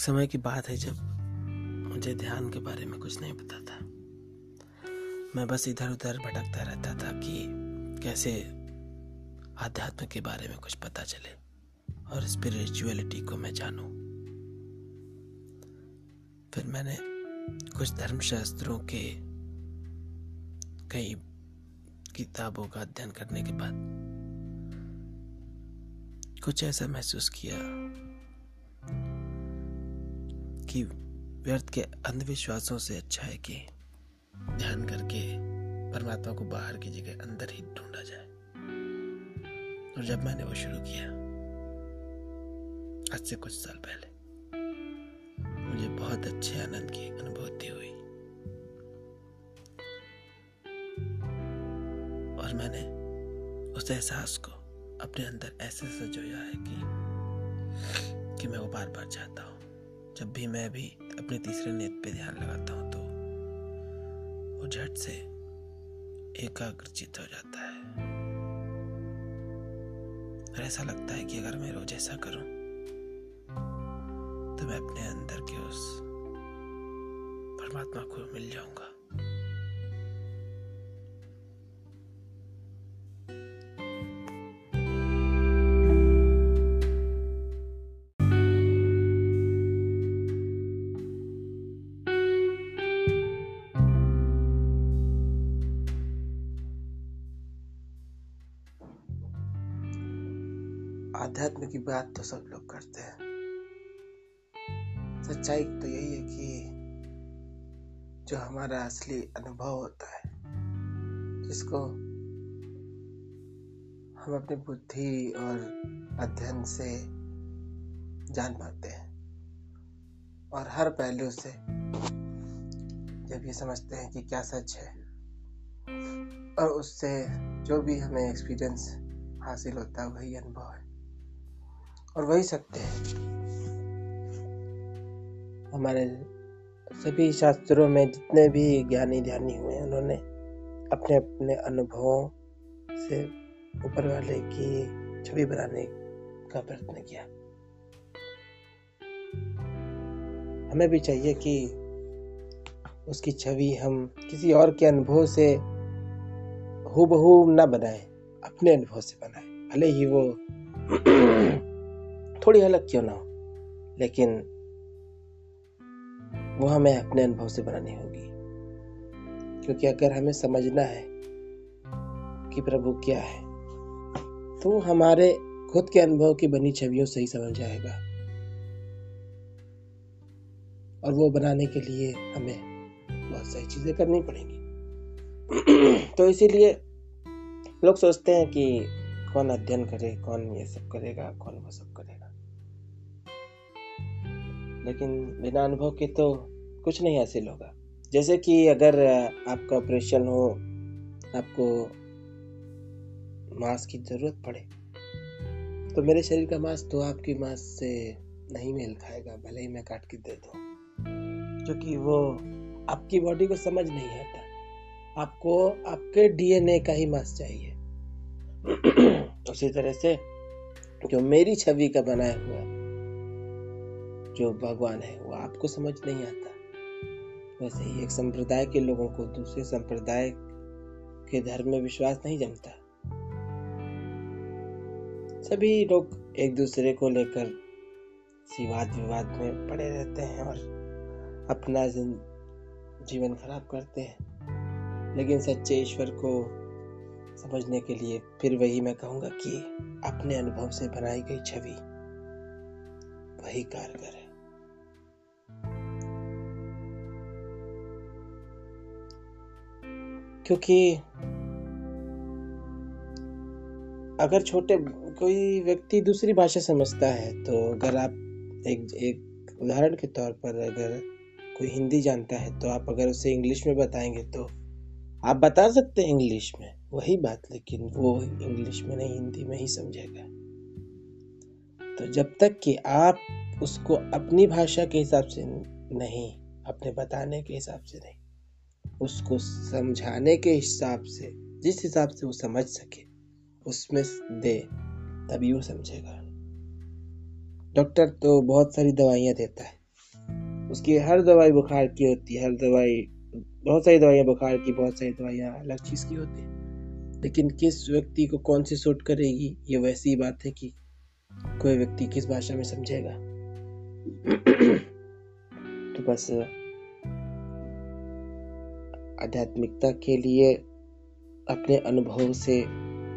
एक समय की बात है जब मुझे ध्यान के बारे में कुछ नहीं पता था। मैं बस इधर उधर भटकता रहता था कि कैसे आध्यात्म के बारे में कुछ पता चले और स्पिरिचुअलिटी को मैं जानूं। फिर मैंने कुछ धर्मशास्त्रों के कई किताबों का अध्ययन करने के बाद कुछ ऐसा महसूस किया कि व्यर्थ के अंधविश्वासों से अच्छा है कि ध्यान करके परमात्मा को बाहर की जगह अंदर ही ढूंढा जाए। और जब मैंने वो शुरू किया आज से कुछ साल पहले, मुझे बहुत अच्छे आनंद की अनुभूति हुई और मैंने उस एहसास को अपने अंदर ऐसे सजोया है कि मैं वो बार बार चाहता हूँ। जब भी मैं भी अपने तीसरे नेत्र पे ध्यान लगाता हूँ तो वो झट से एकाग्रचित हो जाता है और ऐसा लगता है कि अगर मैं रोज ऐसा करूं तो मैं अपने अंदर के उस परमात्मा को मिल जाऊंगा। आध्यात्म की बात तो सब लोग करते हैं, सच्चाई तो यही है कि जो हमारा असली अनुभव होता है, जिसको हम अपनी बुद्धि और अध्ययन से जान पाते हैं और हर पहलू से जब ये समझते हैं कि क्या सच है, और उससे जो भी हमें एक्सपीरियंस हासिल होता है वही अनुभव है और वही सत्य है। हमारे सभी शास्त्रों में जितने भी ज्ञानी ध्यानी हुए हैं, उन्होंने अपने अपने अनुभवों से ऊपर वाले की छवि बनाने का प्रयत्न किया। हमें भी चाहिए कि उसकी छवि हम किसी और के अनुभव से हूबहू ना बनाएं, अपने अनुभव से बनाएं, भले ही वो थोड़ी अलग क्यों ना हो, लेकिन वो हमें अपने अनुभव से बनानी होगी। क्योंकि अगर हमें समझना है कि प्रभु क्या है तो हमारे खुद के अनुभव की बनी छवियों से ही समझ जाएगा और वो बनाने के लिए हमें बहुत सारी चीजें करनी पड़ेंगी। तो इसीलिए लोग सोचते हैं कि कौन अध्ययन करे, कौन ये सब करेगा, कौन वो सब करेगा, लेकिन बिना अनुभव के तो कुछ नहीं हासिल होगा। जैसे कि अगर आपका ऑपरेशन हो, आपको मांस की जरूरत पड़े तो मेरे शरीर का मांस तो आपकी मांस से नहीं मेल खाएगा, भले ही मैं काट के दे दूं, क्योंकि वो आपकी बॉडी को समझ नहीं आता। आपको आपके DNA का ही मांस चाहिए। उसी तरह से जो मेरी छवि का बनाया हुआ जो भगवान है वो आपको समझ नहीं आता, वैसे ही एक संप्रदाय के लोगों को दूसरे संप्रदाय के धर्म में विश्वास नहीं जमता। सभी लोग एक दूसरे को लेकर विवाद विवाद में पड़े रहते हैं और अपना जीवन खराब करते हैं, लेकिन सच्चे ईश्वर को समझने के लिए फिर वही मैं कहूँगा कि अपने अनुभव से बनाई गई छवि वही कारगर है। क्योंकि अगर छोटे कोई व्यक्ति दूसरी भाषा समझता है तो अगर आप एक उदाहरण के तौर पर अगर कोई हिंदी जानता है तो आप अगर उसे इंग्लिश में बताएंगे तो आप बता सकते हैं इंग्लिश में वही बात, लेकिन वो इंग्लिश में नहीं हिंदी में ही समझेगा। तो जब तक कि आप उसको अपनी भाषा के हिसाब से नहीं, अपने बताने के हिसाब से नहीं, उसको समझाने के हिसाब से, जिस हिसाब से वो समझ सके उसमें दे, तभी वो समझेगा। डॉक्टर तो बहुत सारी दवाइयाँ देता है, उसकी हर दवाई बुखार की होती है, हर दवाई, बहुत सारी दवाइयाँ बुखार की, बहुत सारी दवाइयाँ अलग चीज़ की होती है। लेकिन किस व्यक्ति को कौन सी सूट करेगी ये वैसी बात है कि कोई व्यक्ति किस भाषा में समझेगा। तो बस आध्यात्मिकता के लिए अपने अनुभव से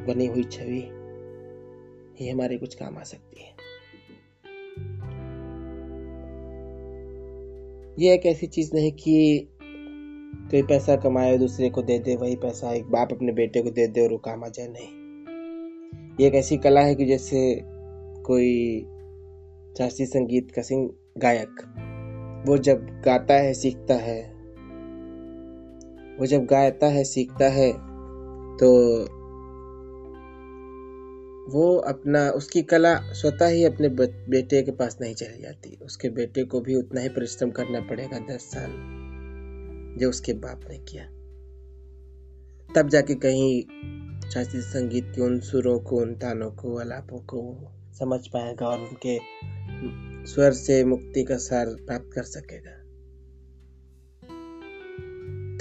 बनी हुई छवि ये हमारे कुछ काम आ सकती है। ये एक ऐसी चीज नहीं कि कोई पैसा कमाए दूसरे को दे दे, वही पैसा एक बाप अपने बेटे को दे दे और वो काम आ जाए, नहीं। ये एक ऐसी कला है कि जैसे कोई शास्त्रीय संगीत का गायक वो जब गाता है सीखता है, वो जब गाता है सीखता है तो वो अपना उसकी कला स्वतः ही अपने बेटे के पास नहीं चली जाती, उसके बेटे को भी उतना ही परिश्रम करना पड़ेगा 10 साल जो उसके बाप ने किया, तब जाके कहीं शास्त्रीय संगीत के उन सुरों को, उन तानों को, आलापों को समझ पाएगा और उनके स्वर से मुक्ति का सार प्राप्त कर सकेगा।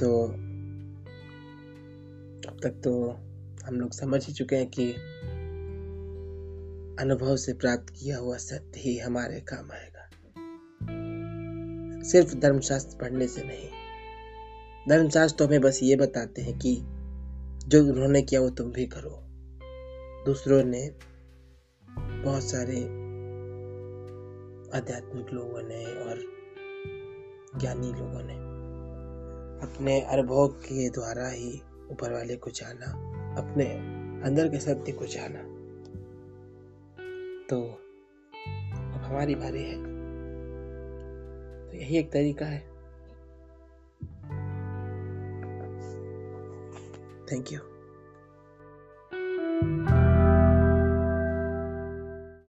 तो अब तक तो हम लोग समझ ही चुके हैं कि अनुभव से प्राप्त किया हुआ सत्य ही हमारे काम आएगा, सिर्फ धर्मशास्त्र पढ़ने से नहीं। धर्मशास्त्र तो हमें बस ये बताते हैं कि जो उन्होंने किया वो तुम भी करो। दूसरों ने, बहुत सारे आध्यात्मिक लोगों ने और ज्ञानी लोगों ने अपने अनुभव के द्वारा ही ऊपर वाले को जाना, अपने अंदर के सत्य को जाना। तो अब हमारी बारी है, तो यही एक तरीका है। Thank you.